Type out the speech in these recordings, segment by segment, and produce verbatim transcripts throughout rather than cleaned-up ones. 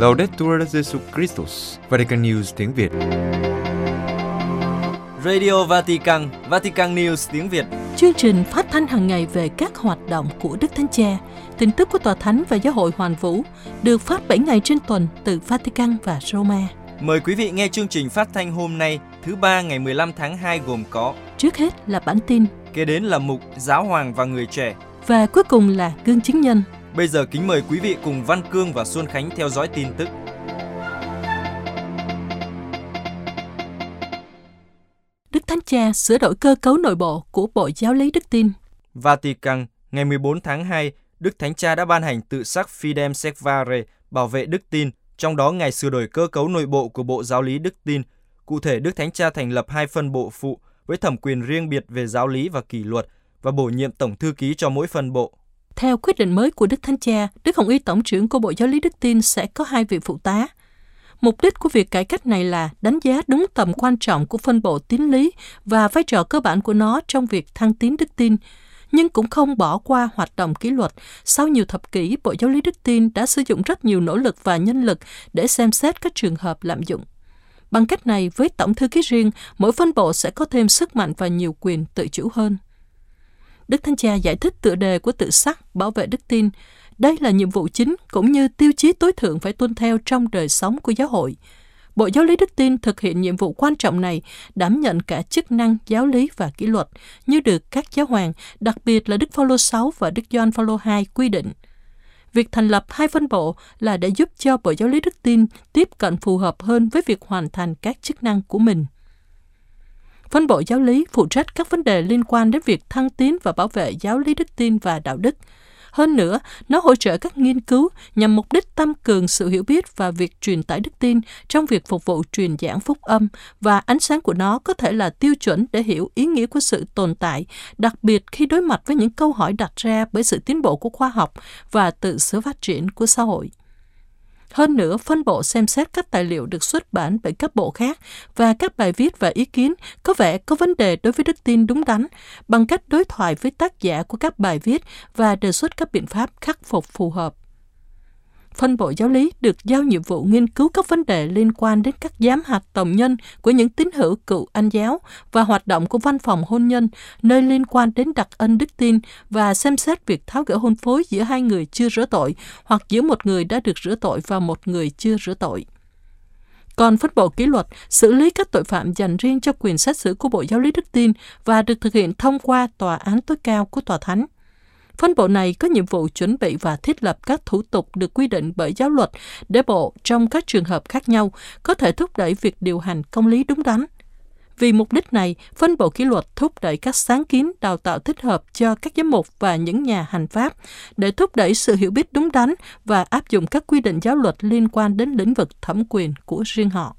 Laudetur Jesu Christus, Vatican News tiếng Việt. Radio Vatican, Vatican News tiếng Việt. Chương trình phát thanh hàng ngày về các hoạt động của Đức Thánh Cha, tin tức của Tòa Thánh và Giáo hội Hoàn Vũ được phát bảy ngày trên tuần từ Vatican và Roma. Mời quý vị nghe chương trình phát thanh hôm nay, thứ ba ngày mười lăm tháng hai gồm có: trước hết là bản tin, kế đến là mục Giáo hoàng và người trẻ, và cuối cùng là gương chứng nhân. Bây giờ kính mời quý vị cùng Văn Cương và Xuân Khánh theo dõi tin tức. Đức Thánh Cha sửa đổi cơ cấu nội bộ của Bộ Giáo lý Đức Tin. Vatican, ngày mười bốn tháng hai, Đức Thánh Cha đã ban hành tự sắc Fidem Secvare bảo vệ Đức Tin, trong đó Ngài sửa đổi cơ cấu nội bộ của Bộ Giáo lý Đức Tin. Cụ thể, Đức Thánh Cha thành lập hai phân bộ phụ với thẩm quyền riêng biệt về giáo lý và kỷ luật và bổ nhiệm tổng thư ký cho mỗi phân bộ. Theo quyết định mới của Đức Thánh Cha, Đức Hồng Y Tổng trưởng của Bộ Giáo lý Đức Tin sẽ có hai vị phụ tá. Mục đích của việc cải cách này là đánh giá đúng tầm quan trọng của phân bộ tín lý và vai trò cơ bản của nó trong việc thăng tiến đức tin, nhưng cũng không bỏ qua hoạt động kỷ luật. Sau nhiều thập kỷ, Bộ Giáo lý Đức Tin đã sử dụng rất nhiều nỗ lực và nhân lực để xem xét các trường hợp lạm dụng. Bằng cách này, với tổng thư ký riêng, mỗi phân bộ sẽ có thêm sức mạnh và nhiều quyền tự chủ hơn. Đức Thánh Cha giải thích tựa đề của tự sắc bảo vệ đức tin. Đây là nhiệm vụ chính cũng như tiêu chí tối thượng phải tuân theo trong đời sống của giáo hội. Bộ Giáo lý Đức Tin thực hiện nhiệm vụ quan trọng này, đảm nhận cả chức năng giáo lý và kỷ luật, như được các giáo hoàng, đặc biệt là Đức Phaolô sáu và Đức Gioan Phaolô hai quy định. Việc thành lập hai phân bộ là để giúp cho Bộ Giáo lý Đức Tin tiếp cận phù hợp hơn với việc hoàn thành các chức năng của mình. Phân bộ giáo lý phụ trách các vấn đề liên quan đến việc thăng tiến và bảo vệ giáo lý đức tin và đạo đức. Hơn nữa, nó hỗ trợ các nghiên cứu nhằm mục đích tăng cường sự hiểu biết và việc truyền tải đức tin trong việc phục vụ truyền giảng phúc âm, và ánh sáng của nó có thể là tiêu chuẩn để hiểu ý nghĩa của sự tồn tại, đặc biệt khi đối mặt với những câu hỏi đặt ra bởi sự tiến bộ của khoa học và tự sự phát triển của xã hội. Hơn nữa, phân bộ xem xét các tài liệu được xuất bản bởi các bộ khác và các bài viết và ý kiến có vẻ có vấn đề đối với đức tin đúng đắn bằng cách đối thoại với tác giả của các bài viết và đề xuất các biện pháp khắc phục phù hợp. Phân bộ giáo lý được giao nhiệm vụ nghiên cứu các vấn đề liên quan đến các giám hạt tổng nhân của những tín hữu cựu Anh giáo và hoạt động của văn phòng hôn nhân, nơi liên quan đến đặc ân đức tin, và xem xét việc tháo gỡ hôn phối giữa hai người chưa rửa tội hoặc giữa một người đã được rửa tội và một người chưa rửa tội. Còn phân bộ kỷ luật xử lý các tội phạm dành riêng cho quyền xét xử của Bộ Giáo lý Đức Tin và được thực hiện thông qua Tòa án tối cao của Tòa Thánh. Phân bộ này có nhiệm vụ chuẩn bị và thiết lập các thủ tục được quy định bởi giáo luật để bộ, trong các trường hợp khác nhau, có thể thúc đẩy việc điều hành công lý đúng đắn. Vì mục đích này, phân bộ kỷ luật thúc đẩy các sáng kiến đào tạo thích hợp cho các giám mục và những nhà hành pháp để thúc đẩy sự hiểu biết đúng đắn và áp dụng các quy định giáo luật liên quan đến lĩnh vực thẩm quyền của riêng họ.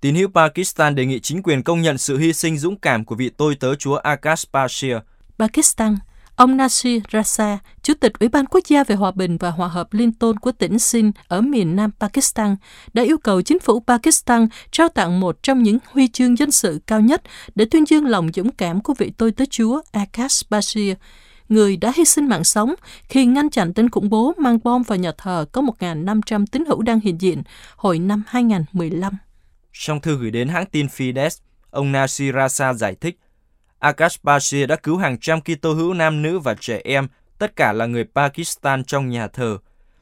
Tín hữu Pakistan đề nghị chính quyền công nhận sự hy sinh dũng cảm của vị tôi tớ Chúa Akash Bashir. Pakistan, ông Nasir Rasa, Chủ tịch Ủy ban Quốc gia về Hòa bình và Hòa hợp Liên Tôn của tỉnh Sindh ở miền nam Pakistan, đã yêu cầu chính phủ Pakistan trao tặng một trong những huy chương dân sự cao nhất để tuyên dương lòng dũng cảm của vị tôi tớ Chúa Akash Bashir, người đã hy sinh mạng sống khi ngăn chặn tên khủng bố mang bom vào nhà thờ có một nghìn năm trăm tín hữu đang hiện diện hồi năm hai nghìn mười lăm. Trong thư gửi đến hãng tin Fides, ông Nasir Rasa giải thích, Akash Bashir đã cứu hàng trăm Kitô hữu nam nữ và trẻ em, tất cả là người Pakistan trong nhà thờ.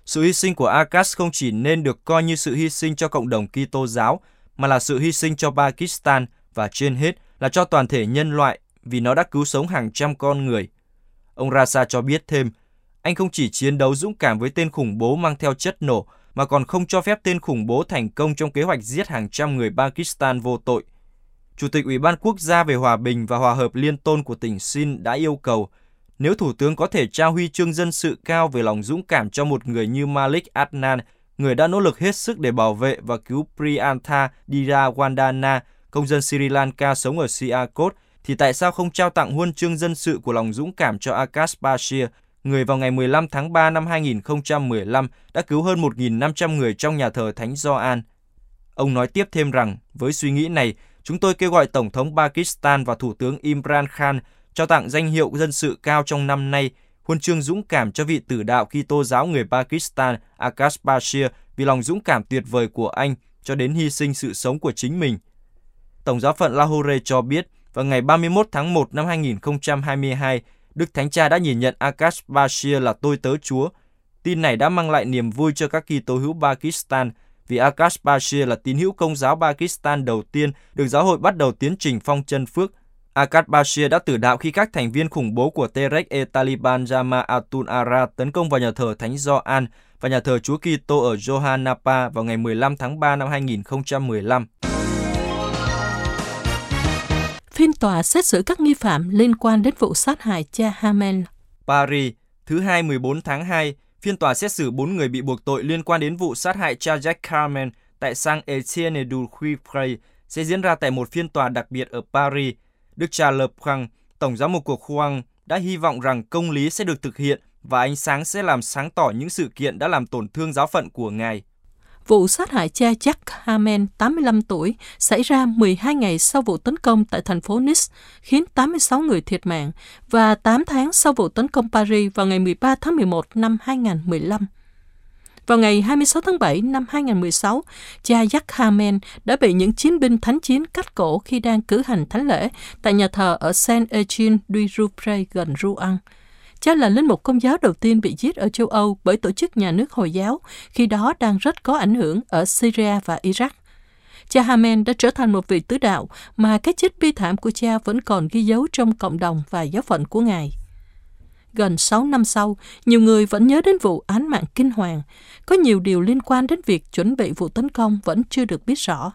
Sự hy sinh của Akash không chỉ nên được coi như sự hy sinh cho cộng đồng Kitô giáo, mà là sự hy sinh cho Pakistan và trên hết là cho toàn thể nhân loại, vì nó đã cứu sống hàng trăm con người. Ông Rasa cho biết thêm, anh không chỉ chiến đấu dũng cảm với tên khủng bố mang theo chất nổ, mà còn không cho phép tên khủng bố thành công trong kế hoạch giết hàng trăm người Pakistan vô tội. Chủ tịch Ủy ban Quốc gia về Hòa bình và Hòa hợp Liên Tôn của tỉnh Sindh đã yêu cầu, nếu Thủ tướng có thể trao huy chương dân sự cao về lòng dũng cảm cho một người như Malik Adnan, người đã nỗ lực hết sức để bảo vệ và cứu Priyanta Dirawandana, công dân Sri Lanka sống ở Sialkot, thì tại sao không trao tặng huân chương dân sự của lòng dũng cảm cho Akash Bashir, người vào ngày mười lăm tháng ba năm hai nghìn không trăm mười lăm đã cứu hơn một nghìn năm trăm người trong nhà thờ Thánh Gio-An. Ông nói tiếp thêm rằng, với suy nghĩ này, chúng tôi kêu gọi Tổng thống Pakistan và Thủ tướng Imran Khan trao tặng danh hiệu dân sự cao trong năm nay, huân chương dũng cảm cho vị tử đạo Kitô giáo người Pakistan Akash Bashir vì lòng dũng cảm tuyệt vời của anh cho đến hy sinh sự sống của chính mình. Tổng giáo phận Lahore cho biết, vào ngày ba mươi mốt tháng một năm hai nghìn không trăm hai mươi hai, Đức Thánh Cha đã nhìn nhận Akash Bashir là tôi tớ Chúa. Tin này đã mang lại niềm vui cho các Kitô hữu Pakistan, vì Akash Bashir là tín hữu Công giáo Pakistan đầu tiên được giáo hội bắt đầu tiến trình phong chân phước. Akash Bashir đã tử đạo khi các thành viên khủng bố của Tehreek-e-Taliban Jamaat-ul-Ahrar tấn công vào nhà thờ Thánh Gio-An và nhà thờ Chúa Kitô ở Johan-Napa vào ngày mười lăm tháng ba năm hai nghìn không trăm mười lăm. Phiên tòa xét xử các nghi phạm liên quan đến vụ sát hại cha Hamel. Paris, thứ Hai mười bốn tháng hai, phiên tòa xét xử bốn người bị buộc tội liên quan đến vụ sát hại cha Jacques Hamel tại Saint-Étienne-du-Rouvray sẽ diễn ra tại một phiên tòa đặc biệt ở Paris. Đức cha Lubrin, tổng giám mục của Rouen, đã hy vọng rằng công lý sẽ được thực hiện và ánh sáng sẽ làm sáng tỏ những sự kiện đã làm tổn thương giáo phận của ngài. Vụ sát hại cha Jacques Hamel, tám mươi lăm tuổi, xảy ra mười hai ngày sau vụ tấn công tại thành phố Nice, khiến tám mươi sáu người thiệt mạng, và tám tháng sau vụ tấn công Paris vào ngày mười ba tháng mười một năm hai nghìn không trăm mười lăm. Vào ngày hai mươi sáu tháng bảy năm hai nghìn không trăm mười sáu, cha Jacques Hamel đã bị những chiến binh thánh chiến cắt cổ khi đang cử hành thánh lễ tại nhà thờ ở Saint-Étienne-du-Rouvray gần Rouen. Cha là linh mục Công giáo đầu tiên bị giết ở châu Âu bởi tổ chức nhà nước Hồi giáo, khi đó đang rất có ảnh hưởng ở Syria và Iraq. Cha Hamel đã trở thành một vị tứ đạo mà cái chết bi thảm của cha vẫn còn ghi dấu trong cộng đồng và giáo phận của ngài. Gần sáu năm sau, nhiều người vẫn nhớ đến vụ án mạng kinh hoàng. Có nhiều điều liên quan đến việc chuẩn bị vụ tấn công vẫn chưa được biết rõ.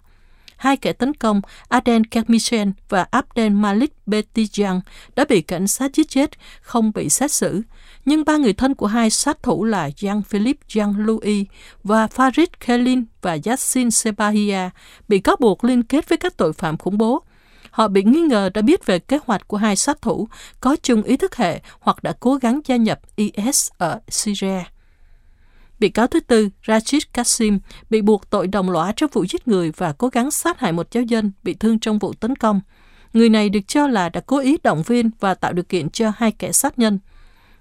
Hai kẻ tấn công, Aden Kekmishen và Abdel Malik Betijan, đã bị cảnh sát giết chết, không bị xét xử. Nhưng ba người thân của hai sát thủ là Jean-Philippe Jean-Louis và Farid Kherlin và Yassin Sebahia bị cáo buộc liên kết với các tội phạm khủng bố. Họ bị nghi ngờ đã biết về kế hoạch của hai sát thủ, có chung ý thức hệ hoặc đã cố gắng gia nhập I S ở Syria. Bị cáo thứ tư, Rashid Kasim, bị buộc tội đồng lõa trong vụ giết người và cố gắng sát hại một giáo dân bị thương trong vụ tấn công. Người này được cho là đã cố ý động viên và tạo điều kiện cho hai kẻ sát nhân.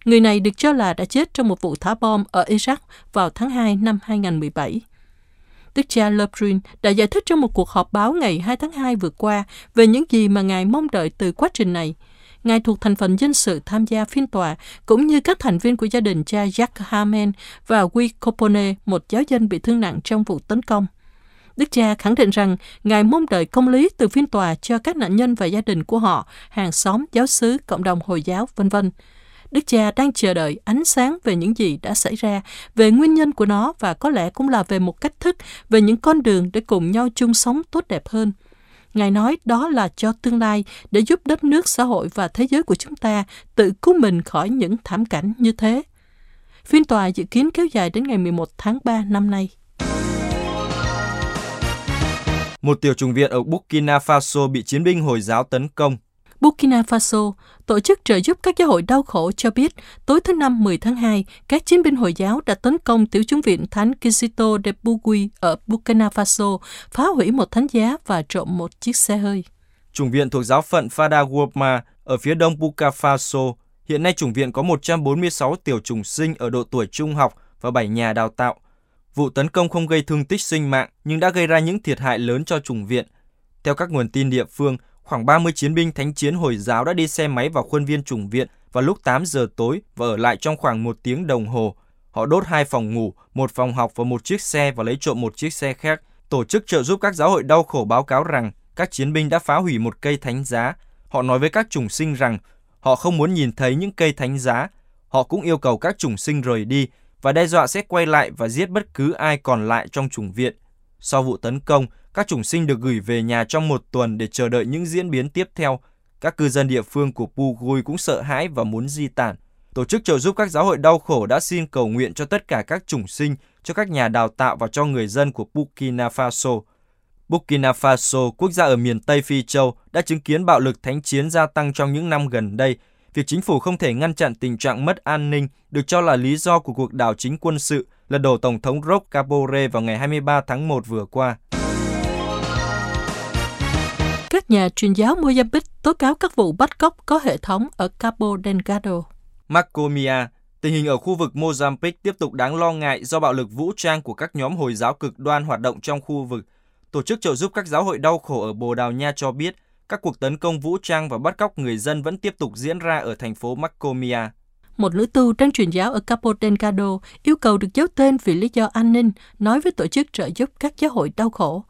Người này được cho là đã chết trong một vụ thả bom ở Iraq vào tháng hai năm hai nghìn không trăm mười bảy. Đức cha Lubrin đã giải thích trong một cuộc họp báo ngày hai tháng hai vừa qua về những gì mà ngài mong đợi từ quá trình này. Ngài thuộc thành phần dân sự tham gia phiên tòa, cũng như các thành viên của gia đình cha Jacques Hamel và Guy Coppone, một giáo dân bị thương nặng trong vụ tấn công. Đức cha khẳng định rằng ngài mong đợi công lý từ phiên tòa cho các nạn nhân và gia đình của họ, hàng xóm, giáo xứ, cộng đồng Hồi giáo, vân vân. Đức cha đang chờ đợi ánh sáng về những gì đã xảy ra, về nguyên nhân của nó và có lẽ cũng là về một cách thức, về những con đường để cùng nhau chung sống tốt đẹp hơn. Ngài nói đó là cho tương lai để giúp đất nước, xã hội và thế giới của chúng ta tự cứu mình khỏi những thảm cảnh như thế. Phiên tòa dự kiến kéo dài đến ngày mười một tháng ba năm nay. Một tiểu chủng viện ở Burkina Faso bị chiến binh Hồi giáo tấn công. Burkina Faso, tổ chức trợ giúp các giáo hội đau khổ cho biết, tối thứ Năm mười tháng hai, các chiến binh Hồi giáo đã tấn công tiểu chủng viện Thánh Kisito de Bugui ở Burkina Faso, phá hủy một thánh giá và trộm một chiếc xe hơi. Chủng viện thuộc giáo phận Fada Gouma ở phía đông Burkina Faso. Hiện nay chủng viện có một trăm bốn mươi sáu tiểu chủng sinh ở độ tuổi trung học và bảy nhà đào tạo. Vụ tấn công không gây thương tích sinh mạng nhưng đã gây ra những thiệt hại lớn cho chủng viện. Theo các nguồn tin địa phương, khoảng ba mươi chiến binh thánh chiến Hồi giáo đã đi xe máy vào khuôn viên chủng viện vào lúc tám giờ tối và ở lại trong khoảng một tiếng đồng hồ. Họ đốt hai phòng ngủ, một phòng học và một chiếc xe và lấy trộm một chiếc xe khác. Tổ chức trợ giúp các giáo hội đau khổ báo cáo rằng các chiến binh đã phá hủy một cây thánh giá. Họ nói với các chủng sinh rằng họ không muốn nhìn thấy những cây thánh giá. Họ cũng yêu cầu các chủng sinh rời đi và đe dọa sẽ quay lại và giết bất cứ ai còn lại trong chủng viện. Sau vụ tấn công, các chủng sinh được gửi về nhà trong một tuần để chờ đợi những diễn biến tiếp theo. Các cư dân địa phương của Bugui cũng sợ hãi và muốn di tản. Tổ chức trợ giúp các giáo hội đau khổ đã xin cầu nguyện cho tất cả các chủng sinh, cho các nhà đào tạo và cho người dân của Burkina Faso. Burkina Faso, quốc gia ở miền Tây Phi Châu, đã chứng kiến bạo lực thánh chiến gia tăng trong những năm gần đây. Việc chính phủ không thể ngăn chặn tình trạng mất an ninh được cho là lý do của cuộc đảo chính quân sự lật đổ Tổng thống Roch Kaboré vào ngày hai mươi ba tháng một vừa qua. Các nhà truyền giáo Mozambique tố cáo các vụ bắt cóc có hệ thống ở Cabo Delgado. Macomia, tình hình ở khu vực Mozambique tiếp tục đáng lo ngại do bạo lực vũ trang của các nhóm Hồi giáo cực đoan hoạt động trong khu vực. Tổ chức trợ giúp các giáo hội đau khổ ở Bồ Đào Nha cho biết các cuộc tấn công vũ trang và bắt cóc người dân vẫn tiếp tục diễn ra ở thành phố Macomia. Một nữ tu trong truyền giáo ở Cabo Delgado yêu cầu được giấu tên vì lý do an ninh, nói với tổ chức trợ giúp các giáo hội đau khổ.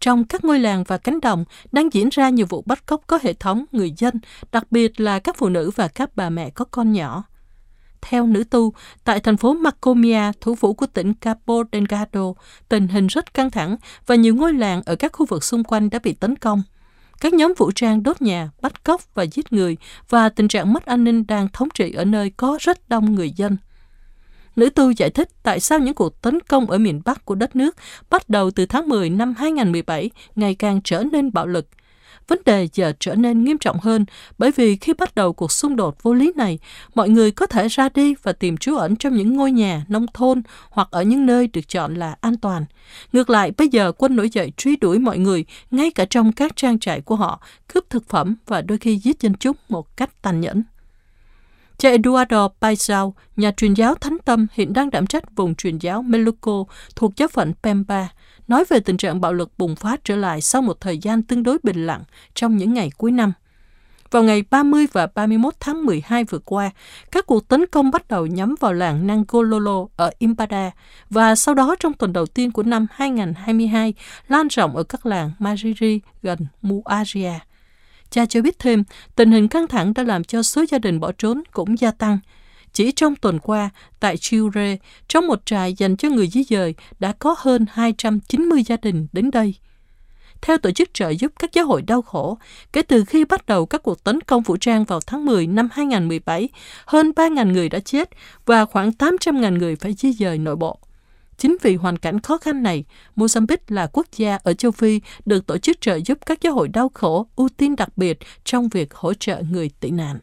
Trong các ngôi làng và cánh đồng đang diễn ra nhiều vụ bắt cóc có hệ thống người dân, đặc biệt là các phụ nữ và các bà mẹ có con nhỏ. Theo nữ tu, tại thành phố Macomia, thủ phủ của tỉnh Cabo Delgado, tình hình rất căng thẳng và nhiều ngôi làng ở các khu vực xung quanh đã bị tấn công. Các nhóm vũ trang đốt nhà, bắt cóc và giết người và tình trạng mất an ninh đang thống trị ở nơi có rất đông người dân. Nữ tu giải thích tại sao những cuộc tấn công ở miền Bắc của đất nước bắt đầu từ tháng mười năm hai nghìn không trăm mười bảy ngày càng trở nên bạo lực. Vấn đề giờ trở nên nghiêm trọng hơn bởi vì khi bắt đầu cuộc xung đột vô lý này, mọi người có thể ra đi và tìm trú ẩn trong những ngôi nhà, nông thôn hoặc ở những nơi được chọn là an toàn. Ngược lại, bây giờ quân nổi dậy truy đuổi mọi người, ngay cả trong các trang trại của họ, cướp thực phẩm và đôi khi giết dân chúng một cách tàn nhẫn. Cha Eduardo Paisao, nhà truyền giáo Thánh Tâm hiện đang đảm trách vùng truyền giáo Meluco thuộc giáo phận Pemba, nói về tình trạng bạo lực bùng phát trở lại sau một thời gian tương đối bình lặng trong những ngày cuối năm. Vào ngày ba mươi và ba mươi mốt tháng mười hai vừa qua, các cuộc tấn công bắt đầu nhắm vào làng Nangololo ở Imbada và sau đó trong tuần đầu tiên của năm hai nghìn không trăm hai mươi hai lan rộng ở các làng Majiri gần Muaria. Cha cho biết thêm, tình hình căng thẳng đã làm cho số gia đình bỏ trốn cũng gia tăng. Chỉ trong tuần qua, tại Chile, trong một trại dành cho người di dời, đã có hơn hai trăm chín mươi gia đình đến đây. Theo tổ chức trợ giúp các giáo hội đau khổ, kể từ khi bắt đầu các cuộc tấn công vũ trang vào tháng mười năm hai nghìn không trăm mười bảy, hơn ba nghìn người đã chết và khoảng tám trăm nghìn người phải di dời nội bộ. Chính vì hoàn cảnh khó khăn này, Mozambique là quốc gia ở châu Phi được tổ chức trợ giúp các giáo hội đau khổ ưu tiên đặc biệt trong việc hỗ trợ người tị nạn.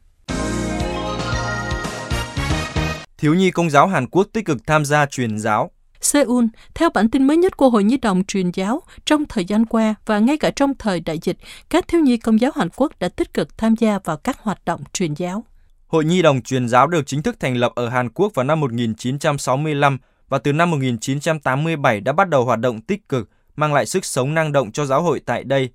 Thiếu nhi Công giáo Hàn Quốc tích cực tham gia truyền giáo. Seoul, theo bản tin mới nhất của Hội Nhi đồng truyền giáo, trong thời gian qua và ngay cả trong thời đại dịch, các thiếu nhi Công giáo Hàn Quốc đã tích cực tham gia vào các hoạt động truyền giáo. Hội Nhi đồng truyền giáo được chính thức thành lập ở Hàn Quốc vào năm một nghìn chín trăm sáu mươi lăm và từ năm một nghìn chín trăm tám mươi bảy đã bắt đầu hoạt động tích cực, mang lại sức sống năng động cho giáo hội tại đây.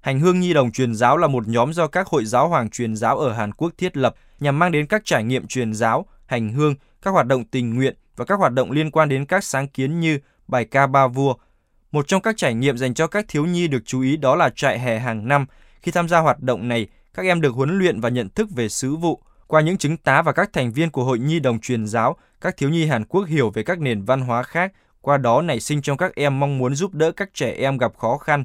Hành hương Nhi đồng truyền giáo là một nhóm do các hội giáo hoàng truyền giáo ở Hàn Quốc thiết lập nhằm mang đến các trải nghiệm truyền giáo, hành hương, các hoạt động tình nguyện và các hoạt động liên quan đến các sáng kiến như bài ca ba vua. Một trong các trải nghiệm dành cho các thiếu nhi được chú ý đó là trại hè hàng năm. Khi tham gia hoạt động này, các em được huấn luyện và nhận thức về sứ vụ. Qua những chứng tá và các thành viên của Hội Nhi đồng truyền giáo, các thiếu nhi Hàn Quốc hiểu về các nền văn hóa khác, qua đó nảy sinh trong các em mong muốn giúp đỡ các trẻ em gặp khó khăn.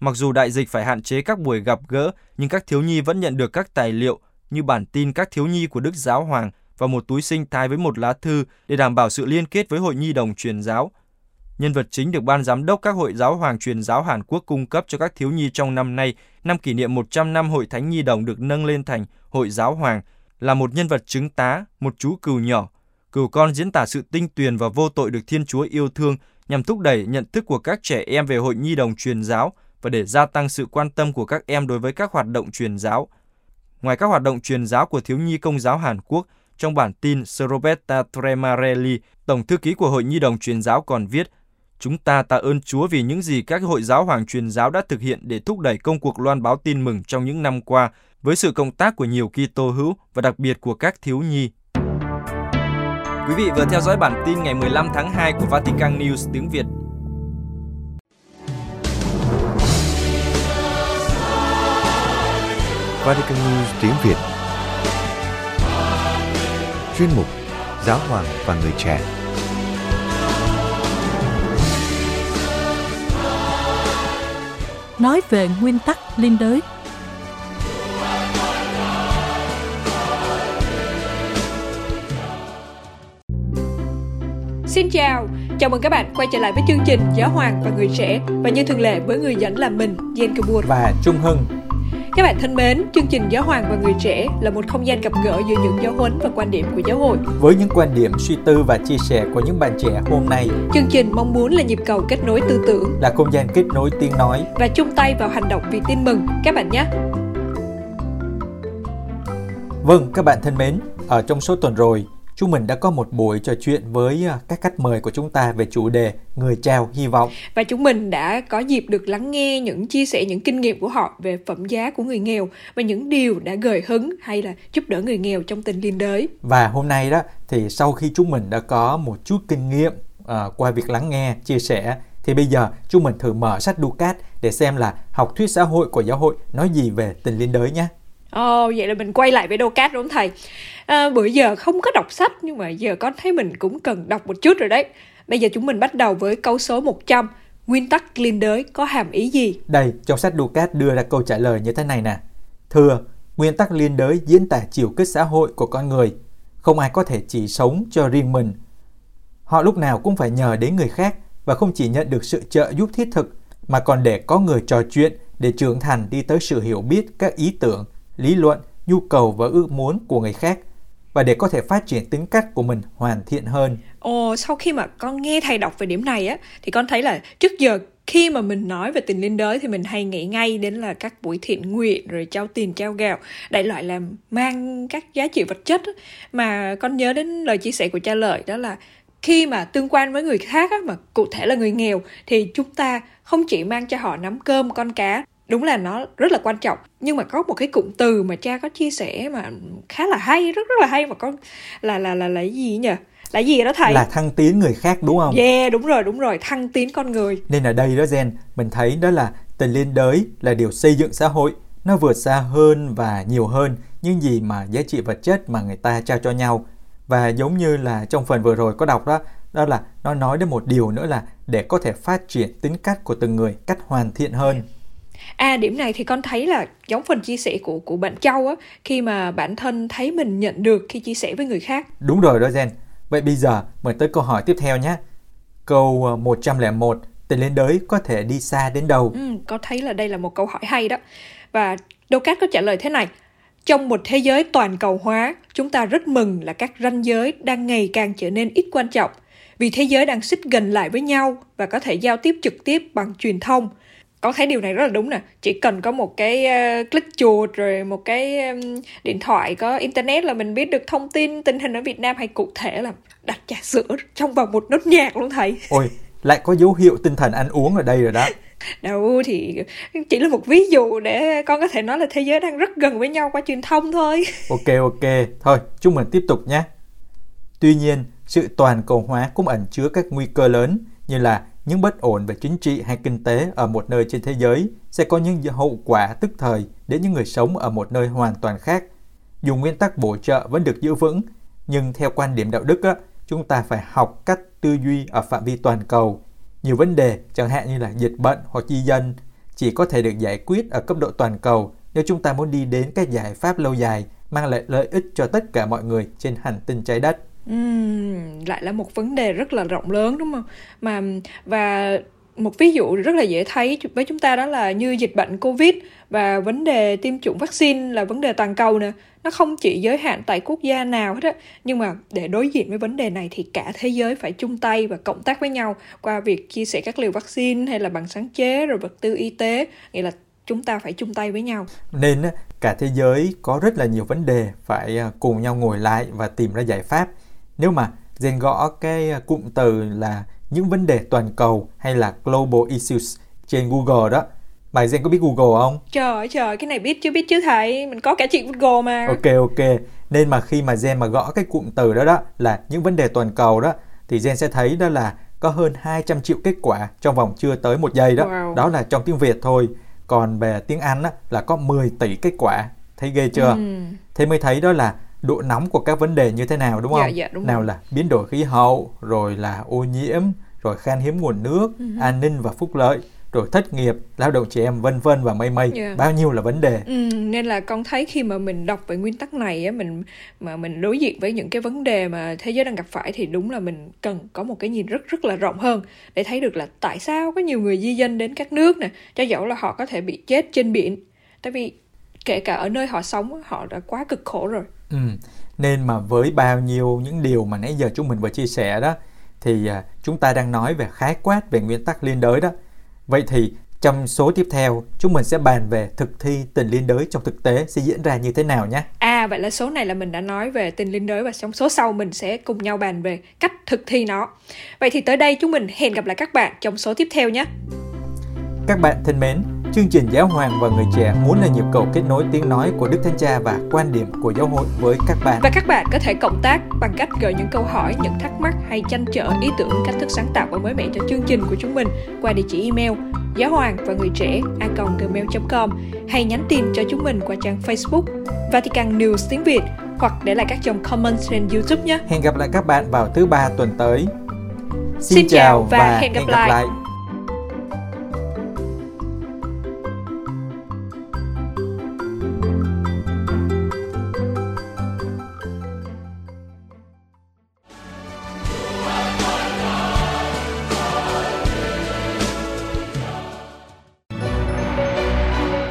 Mặc dù đại dịch phải hạn chế các buổi gặp gỡ, nhưng các thiếu nhi vẫn nhận được các tài liệu như bản tin các thiếu nhi của Đức Giáo Hoàng và một túi sinh thái với một lá thư để đảm bảo sự liên kết với Hội Nhi đồng truyền giáo. Nhân vật chính được Ban Giám đốc các Hội Giáo Hoàng truyền giáo Hàn Quốc cung cấp cho các thiếu nhi trong năm nay, năm kỷ niệm một trăm năm Hội Thánh Nhi đồng được nâng lên thành Hội Giáo Hoàng, là một nhân vật chứng tá, một chú cừu nhỏ. Cừu con diễn tả sự tinh tuyền và vô tội được Thiên Chúa yêu thương nhằm thúc đẩy nhận thức của các trẻ em về Hội Nhi đồng truyền giáo và để gia tăng sự quan tâm của các em đối với các hoạt động truyền giáo. Ngoài các hoạt động truyền giáo của thiếu nhi Công giáo Hàn Quốc, trong bản tin, Roberta Tremarelli, Tổng thư ký của Hội Nhi đồng truyền giáo còn viết, chúng ta tạ ơn Chúa vì những gì các hội giáo hoàng truyền giáo đã thực hiện để thúc đẩy công cuộc loan báo tin mừng trong những năm qua, với sự cộng tác của nhiều Kitô hữu và đặc biệt của các thiếu nhi. Quý vị vừa theo dõi bản tin ngày mười lăm tháng hai của Vatican News tiếng Việt. Vatican News tiếng Việt. Chuyên mục Giáo hoàng và người trẻ. Nói về nguyên tắc liên đới. Xin chào, chào mừng các bạn quay trở lại với chương trình Giáo hoàng và người trẻ và như thường lệ với người dẫn là mình, Yen Kabur và Trung Hưng. Các bạn thân mến, chương trình Giáo hoàng và người trẻ là một không gian gặp gỡ giữa những giáo huấn và quan điểm của giáo hội. Với những quan điểm, suy tư và chia sẻ của những bạn trẻ hôm nay, chương trình mong muốn là nhịp cầu kết nối tư tưởng, là không gian kết nối tiếng nói và chung tay vào hành động vì tin mừng các bạn nhé. Vâng, các bạn thân mến, Ở trong số tuần rồi, chúng mình đã có một buổi trò chuyện với các khách mời của chúng ta về chủ đề Người trao hy vọng. Và chúng mình đã có dịp được lắng nghe những chia sẻ, những kinh nghiệm của họ về phẩm giá của người nghèo và những điều đã gợi hứng hay là giúp đỡ người nghèo trong tình liên đới. Và hôm nay đó thì sau khi chúng mình đã có một chút kinh nghiệm uh, qua việc lắng nghe, chia sẻ, thì bây giờ chúng mình thử mở sách Docat để xem là học thuyết xã hội của giáo hội nói gì về tình liên đới nhé. Ồ, oh, vậy là mình quay lại với Docat đúng không thầy? À, bữa giờ không có đọc sách nhưng mà giờ có thấy mình cũng cần đọc một chút rồi đấy. Bây giờ chúng mình bắt đầu với câu số một trăm, nguyên tắc liên đới có hàm ý gì? Đây, trong sách Docat đưa ra câu trả lời như thế này nè. Thưa, nguyên tắc liên đới diễn tả chiều kích xã hội của con người. Không ai có thể chỉ sống cho riêng mình. Họ lúc nào cũng phải nhờ đến người khác và không chỉ nhận được sự trợ giúp thiết thực mà còn để có người trò chuyện, để trưởng thành đi tới sự hiểu biết các ý tưởng, lý luận, nhu cầu và ước muốn của người khác và để có thể phát triển tính cách của mình hoàn thiện hơn. Ồ, sau khi mà con nghe thầy đọc về điểm này á, thì con thấy là trước giờ khi mà mình nói về tình liên đới thì mình hay nghĩ ngay đến là các buổi thiện nguyện rồi trao tiền trao gạo, đại loại là mang các giá trị vật chất á. Mà con nhớ đến lời chia sẻ của cha Lợi đó là khi mà tương quan với người khác á, mà cụ thể là người nghèo thì chúng ta không chỉ mang cho họ nắm cơm con cá. Đúng là nó rất là quan trọng. Nhưng mà có một cái cụm từ mà cha có chia sẻ mà khá là hay, rất rất là hay mà có là là là là gì nhỉ? Là gì đó thầy? Là thăng tiến người khác đúng không? Yeah, đúng rồi, đúng rồi, thăng tiến con người. Nên ở đây đó Gen, mình thấy đó là tình liên đới là điều xây dựng xã hội, nó vượt xa hơn và nhiều hơn những gì mà giá trị vật chất mà người ta trao cho nhau. Và giống như là trong phần vừa rồi có đọc đó, đó là nó nói đến một điều nữa là để có thể phát triển tính cách của từng người cách hoàn thiện hơn. À, điểm này thì con thấy là giống phần chia sẻ của của bạn Châu á, khi mà bản thân thấy mình nhận được khi chia sẻ với người khác. Đúng rồi đó Gen. Vậy bây giờ mình tới câu hỏi tiếp theo nhé. Câu một trăm lẻ một, tình liên đới có thể đi xa đến đâu? Ừ, con thấy là đây là một câu hỏi hay đó. Và Docat có trả lời thế này. Trong một thế giới toàn cầu hóa, chúng ta rất mừng là các ranh giới đang ngày càng trở nên ít quan trọng. Vì thế giới đang xích gần lại với nhau và có thể giao tiếp trực tiếp bằng truyền thông. Con thấy điều này rất là đúng nè, chỉ cần có một cái uh, click chuột rồi một cái um, điện thoại có internet là mình biết được thông tin tình hình ở Việt Nam, hay cụ thể là đặt trà sữa trong vòng một nốt nhạc luôn thầy. Ôi, lại có dấu hiệu tinh thần ăn uống ở đây rồi đó. Đâu thì chỉ là một ví dụ để con có thể nói là thế giới đang rất gần với nhau qua truyền thông thôi. Ok ok, thôi chúng mình tiếp tục nhé. Tuy nhiên, sự toàn cầu hóa cũng ẩn chứa các nguy cơ lớn như là những bất ổn về chính trị hay kinh tế ở một nơi trên thế giới sẽ có những hậu quả tức thời đến những người sống ở một nơi hoàn toàn khác. Dù nguyên tắc bổ trợ vẫn được giữ vững, nhưng theo quan điểm đạo đức, á, chúng ta phải học cách tư duy ở phạm vi toàn cầu. Nhiều vấn đề, chẳng hạn như là dịch bệnh hoặc di dân, chỉ có thể được giải quyết ở cấp độ toàn cầu nếu chúng ta muốn đi đến các giải pháp lâu dài mang lại lợi ích cho tất cả mọi người trên hành tinh trái đất. Uhm, lại là một vấn đề rất là rộng lớn đúng không? Mà và một ví dụ rất là dễ thấy với chúng ta đó là như dịch bệnh Covid và vấn đề tiêm chủng vaccine là vấn đề toàn cầu nè. Nó không chỉ giới hạn tại quốc gia nào hết á, nhưng mà để đối diện với vấn đề này thì cả thế giới phải chung tay và cộng tác với nhau qua việc chia sẻ các liều vaccine hay là bằng sáng chế rồi vật tư y tế, nghĩa là chúng ta phải chung tay với nhau. Nên cả thế giới có rất là nhiều vấn đề phải cùng nhau ngồi lại và tìm ra giải pháp. Nếu mà Gen gõ cái cụm từ là những vấn đề toàn cầu hay là global issues trên Google đó, mà Gen có biết Google không? Trời ơi trời, cái này biết chứ biết chứ thầy, mình có cả chuyện Google mà. Ok ok, nên mà khi mà Gen mà gõ cái cụm từ đó đó là những vấn đề toàn cầu đó, thì Gen sẽ thấy đó là có hơn hai trăm triệu kết quả trong vòng chưa tới một giây đó. Wow. Đó là trong tiếng Việt thôi, còn về tiếng Anh đó, là có mười tỷ kết quả, thấy ghê chưa? Ừ. Thế mới thấy đó là độ nóng của các vấn đề như thế nào đúng không? Dạ, dạ, đúng nào rồi. Là biến đổi khí hậu, rồi là ô nhiễm, rồi khan hiếm nguồn nước, uh-huh. an ninh và phúc lợi, rồi thất nghiệp, lao động trẻ em vân vân và mây mây, yeah. bao nhiêu là vấn đề. Ừ, nên là con thấy khi mà mình đọc về nguyên tắc này á, mình mà mình đối diện với những cái vấn đề mà thế giới đang gặp phải thì đúng là mình cần có một cái nhìn rất rất là rộng hơn để thấy được là tại sao có nhiều người di dân đến các nước nè, cho dẫu là họ có thể bị chết trên biển, tại vì kể cả ở nơi họ sống họ đã quá cực khổ rồi. Ừ. Nên mà với bao nhiêu những điều mà nãy giờ chúng mình vừa chia sẻ đó thì chúng ta đang nói về khái quát về nguyên tắc liên đới đó. Vậy thì Trong số tiếp theo, chúng mình sẽ bàn về thực thi tình liên đới trong thực tế sẽ diễn ra như thế nào nhé. À, vậy là số này là mình đã nói về tình liên đới và trong số sau mình sẽ cùng nhau bàn về cách thực thi nó. Vậy thì tới đây chúng mình hẹn gặp lại các bạn trong số tiếp theo nhé. Các bạn thân mến, chương trình Giáo Hoàng và Người Trẻ muốn là nhịp cầu kết nối tiếng nói của Đức Thánh Cha và quan điểm của giáo hội với các bạn. Và các bạn có thể cộng tác bằng cách gửi những câu hỏi, những thắc mắc hay trăn trở ý tưởng, cách thức sáng tạo và mới mẻ cho chương trình của chúng mình qua địa chỉ email giáo hoàng và người trẻ a còng gmail chấm com hay nhắn tin cho chúng mình qua trang Facebook Vatican News tiếng Việt hoặc để lại các dòng comment trên YouTube nhé. Hẹn gặp lại các bạn vào thứ ba tuần tới. Xin, Xin chào và, và hẹn gặp, hẹn gặp lại. lại.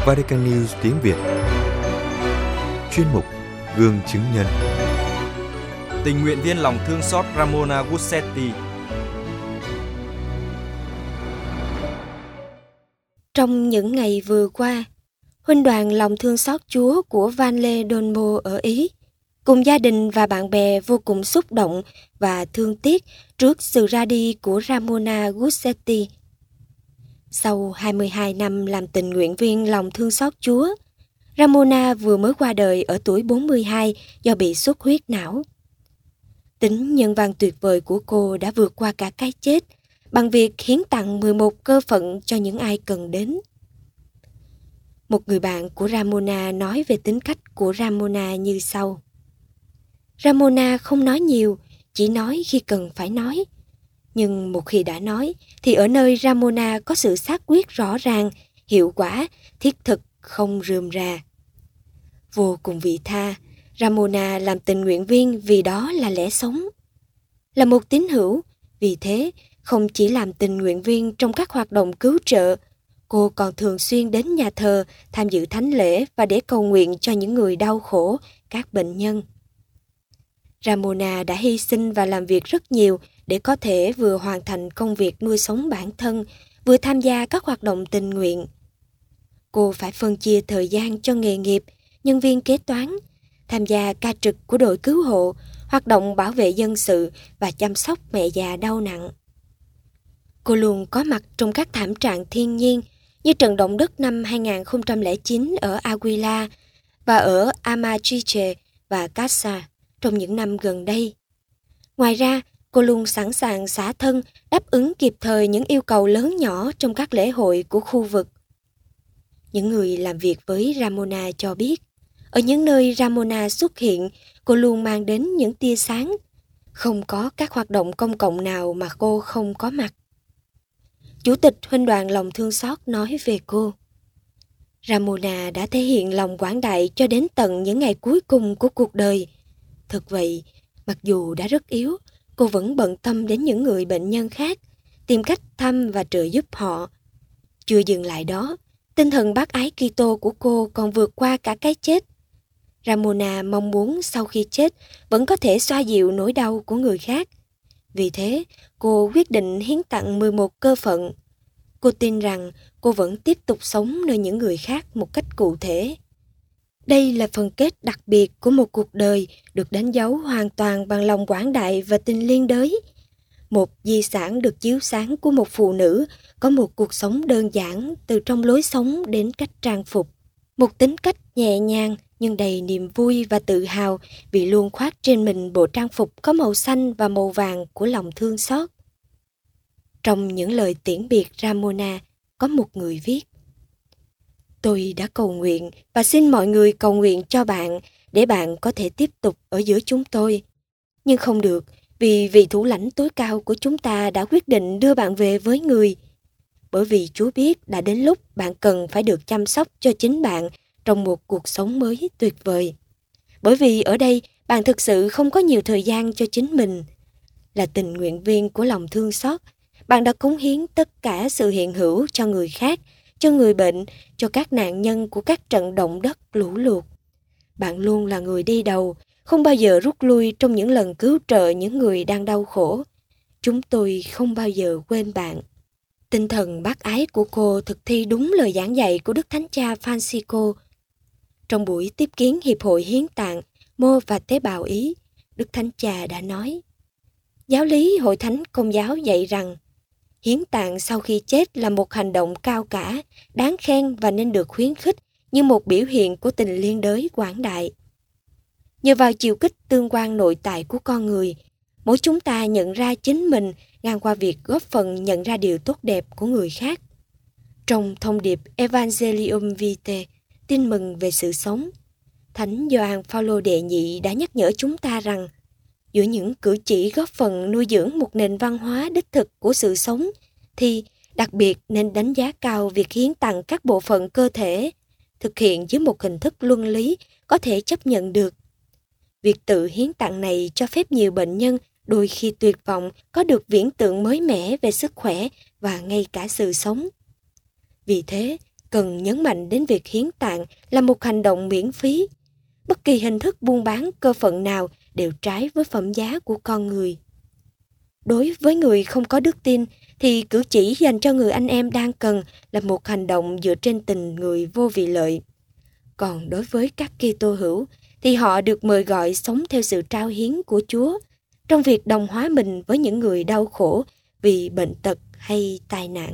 Vatican News tiếng Việt. Chuyên mục Gương chứng nhân. Tình nguyện viên lòng thương xót Ramona Guzzetti. Trong những ngày vừa qua, Huynh đoàn lòng thương xót Chúa của Valle Dolmo ở Ý cùng gia đình và bạn bè vô cùng xúc động và thương tiếc trước sự ra đi của Ramona Guzzetti. Sau hai mươi hai năm làm tình nguyện viên lòng thương xót Chúa, Ramona vừa mới qua đời ở tuổi bốn mươi hai do bị xuất huyết não. Tính nhân văn tuyệt vời của cô đã vượt qua cả cái chết bằng việc hiến tặng mười một cơ phận cho những ai cần đến. Một người bạn của Ramona nói về tính cách của Ramona như sau. Ramona không nói nhiều, chỉ nói khi cần phải nói. Nhưng một khi đã nói, thì ở nơi Ramona có sự xác quyết rõ ràng, hiệu quả, thiết thực, không rườm rà. Vô cùng vị tha, Ramona làm tình nguyện viên vì đó là lẽ sống. Là một tín hữu, vì thế không chỉ làm tình nguyện viên trong các hoạt động cứu trợ, cô còn thường xuyên đến nhà thờ tham dự thánh lễ và để cầu nguyện cho những người đau khổ, các bệnh nhân. Ramona đã hy sinh và làm việc rất nhiều để có thể vừa hoàn thành công việc nuôi sống bản thân, vừa tham gia các hoạt động tình nguyện. Cô phải phân chia thời gian cho nghề nghiệp, nhân viên kế toán, tham gia ca trực của đội cứu hộ, hoạt động bảo vệ dân sự và chăm sóc mẹ già đau nặng. Cô luôn có mặt trong các thảm trạng thiên nhiên như trận động đất năm hai không không chín ở Aguila và ở Amatrice và Casa trong những năm gần đây. Ngoài ra, cô luôn sẵn sàng xả thân, đáp ứng kịp thời những yêu cầu lớn nhỏ trong các lễ hội của khu vực. Những người làm việc với Ramona cho biết, ở những nơi Ramona xuất hiện, cô luôn mang đến những tia sáng. Không có các hoạt động công cộng nào mà cô không có mặt. Chủ tịch Huynh đoàn lòng thương xót nói về cô. Ramona đã thể hiện lòng quảng đại cho đến tận những ngày cuối cùng của cuộc đời. Thực vậy, mặc dù đã rất yếu, cô vẫn bận tâm đến những người bệnh nhân khác, tìm cách thăm và trợ giúp họ. Chưa dừng lại đó, tinh thần bác ái Kitô của cô còn vượt qua cả cái chết. Ramona mong muốn sau khi chết vẫn có thể xoa dịu nỗi đau của người khác. Vì thế, cô quyết định hiến tặng mười một cơ phận. Cô tin rằng cô vẫn tiếp tục sống nơi những người khác một cách cụ thể. Đây là phần kết đặc biệt của một cuộc đời được đánh dấu hoàn toàn bằng lòng quảng đại và tình liên đới. Một di sản được chiếu sáng của một phụ nữ có một cuộc sống đơn giản từ trong lối sống đến cách trang phục. Một tính cách nhẹ nhàng nhưng đầy niềm vui và tự hào vì luôn khoác trên mình bộ trang phục có màu xanh và màu vàng của lòng thương xót. Trong những lời tiễn biệt Ramona, có một người viết: Tôi đã cầu nguyện và xin mọi người cầu nguyện cho bạn để bạn có thể tiếp tục ở giữa chúng tôi. Nhưng không được vì vị thủ lãnh tối cao của chúng ta đã quyết định đưa bạn về với người. Bởi vì Chúa biết đã đến lúc bạn cần phải được chăm sóc cho chính bạn trong một cuộc sống mới tuyệt vời. Bởi vì ở đây bạn thực sự không có nhiều thời gian cho chính mình. Là tình nguyện viên của lòng thương xót, bạn đã cống hiến tất cả sự hiện hữu cho người khác, cho người bệnh, cho các nạn nhân của các trận động đất lũ lụt. Bạn luôn là người đi đầu, không bao giờ rút lui trong những lần cứu trợ những người đang đau khổ. Chúng tôi không bao giờ quên bạn. Tinh thần bác ái của cô thực thi đúng lời giảng dạy của Đức Thánh Cha Francisco. Trong buổi tiếp kiến Hiệp hội Hiến tạng, mô và tế bào Ý, Đức Thánh Cha đã nói: giáo lý Hội Thánh Công giáo dạy rằng hiến tạng sau khi chết là một hành động cao cả, đáng khen và nên được khuyến khích như một biểu hiện của tình liên đới quảng đại. Nhờ vào chiều kích tương quan nội tại của con người, mỗi chúng ta nhận ra chính mình ngang qua việc góp phần nhận ra điều tốt đẹp của người khác. Trong thông điệp Evangelium Vitae, tin mừng về sự sống, Thánh Gioan Phaolô đệ nhị đã nhắc nhở chúng ta rằng giữa những cử chỉ góp phần nuôi dưỡng một nền văn hóa đích thực của sự sống thì đặc biệt nên đánh giá cao việc hiến tặng các bộ phận cơ thể, thực hiện dưới một hình thức luân lý có thể chấp nhận được. Việc tự hiến tặng này cho phép nhiều bệnh nhân đôi khi tuyệt vọng có được viễn tượng mới mẻ về sức khỏe và ngay cả sự sống. Vì thế, cần nhấn mạnh đến việc hiến tạng là một hành động miễn phí. Bất kỳ hình thức buôn bán cơ phận nào đều trái với phẩm giá của con người. Đối với người không có đức tin thì cử chỉ dành cho người anh em đang cần là một hành động dựa trên tình người vô vị lợi. Còn đối với các Kitô hữu thì họ được mời gọi sống theo sự trao hiến của Chúa trong việc đồng hóa mình với những người đau khổ vì bệnh tật hay tai nạn.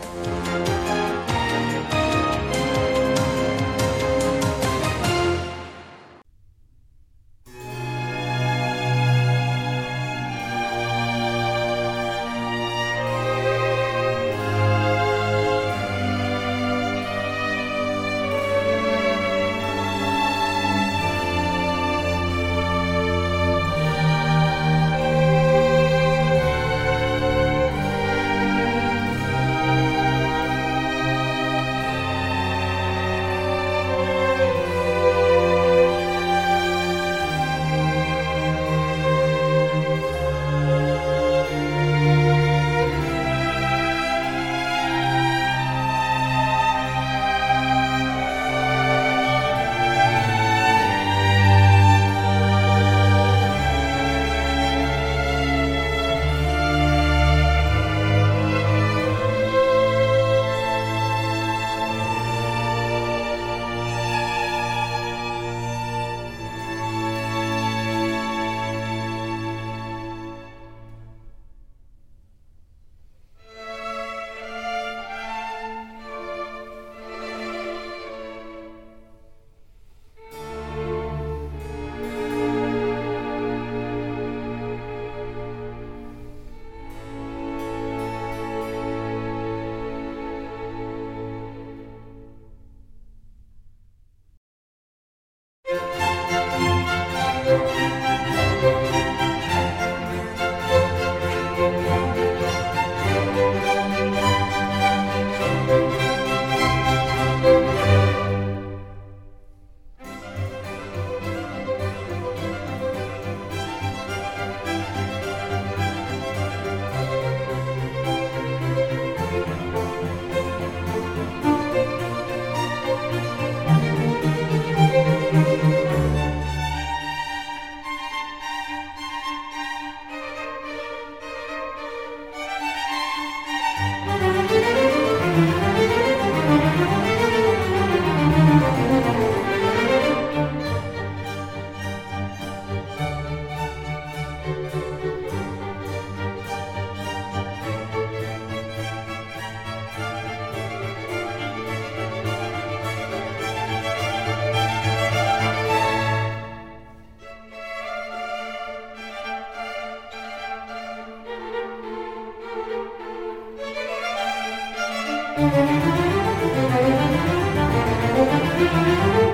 We'll be right back.